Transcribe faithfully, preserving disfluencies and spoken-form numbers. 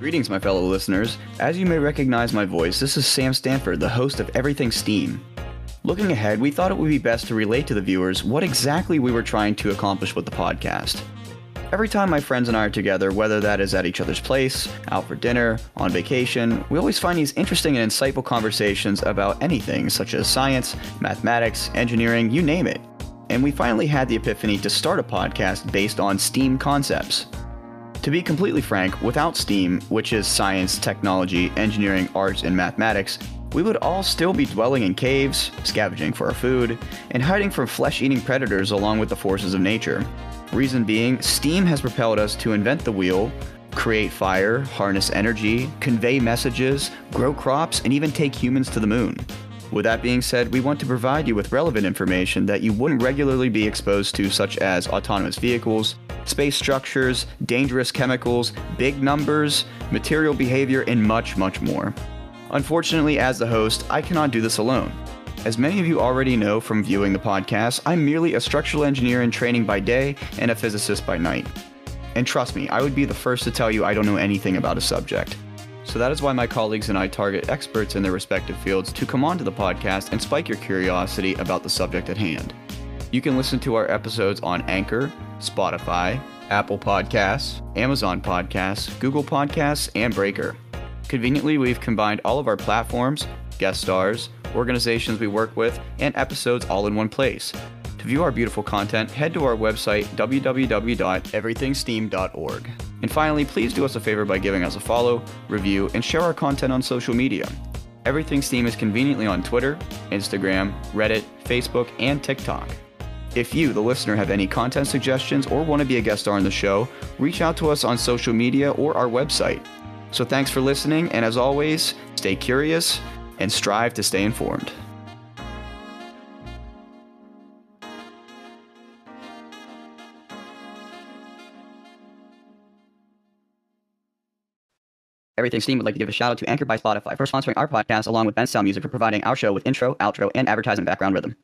Greetings, my fellow listeners. As you may recognize my voice, this is Sam Stanford, the host of Everything STEAM. Looking ahead, we thought it would be best to relate to the viewers what exactly we were trying to accomplish with the podcast. Every time my friends and I are together, whether that is at each other's place, out for dinner, on vacation, we always find these interesting and insightful conversations about anything, such as science, mathematics, engineering, you name it. And we finally had the epiphany to start a podcast based on STEAM concepts. To be completely frank, without STEAM, which is science, technology, engineering, arts, and mathematics, we would all still be dwelling in caves, scavenging for our food, and hiding from flesh-eating predators along with the forces of nature. Reason being, STEAM has propelled us to invent the wheel, create fire, harness energy, convey messages, grow crops, and even take humans to the moon. With that being said, we want to provide you with relevant information that you wouldn't regularly be exposed to, such as autonomous vehicles, space structures, dangerous chemicals, big numbers, material behavior, and much, much more. Unfortunately, as the host, I cannot do this alone. As many of you already know from viewing the podcast, I'm merely a structural engineer in training by day and a physicist by night. And trust me, I would be the first to tell you I don't know anything about a subject. So that is why my colleagues and I target experts in their respective fields to come onto the podcast and spike your curiosity about the subject at hand. You can listen to our episodes on Anchor, Spotify, Apple Podcasts, Amazon Podcasts, Google Podcasts, and Breaker. Conveniently, we've combined all of our platforms, guest stars, organizations we work with, and episodes all in one place. To view our beautiful content, head to our website, w w w dot everything steam dot org. And finally, please do us a favor by giving us a follow, review, and share our content on social media. Everything STEAM is conveniently on Twitter, Instagram, Reddit, Facebook, and TikTok. If you, the listener, have any content suggestions or want to be a guest star on the show, reach out to us on social media or our website. So thanks for listening, and as always, stay curious and strive to stay informed. Everything STEAM would like to give a shout out to Anchor by Spotify for sponsoring our podcast, along with Bensound Music for providing our show with intro, outro, and advertisement background rhythm.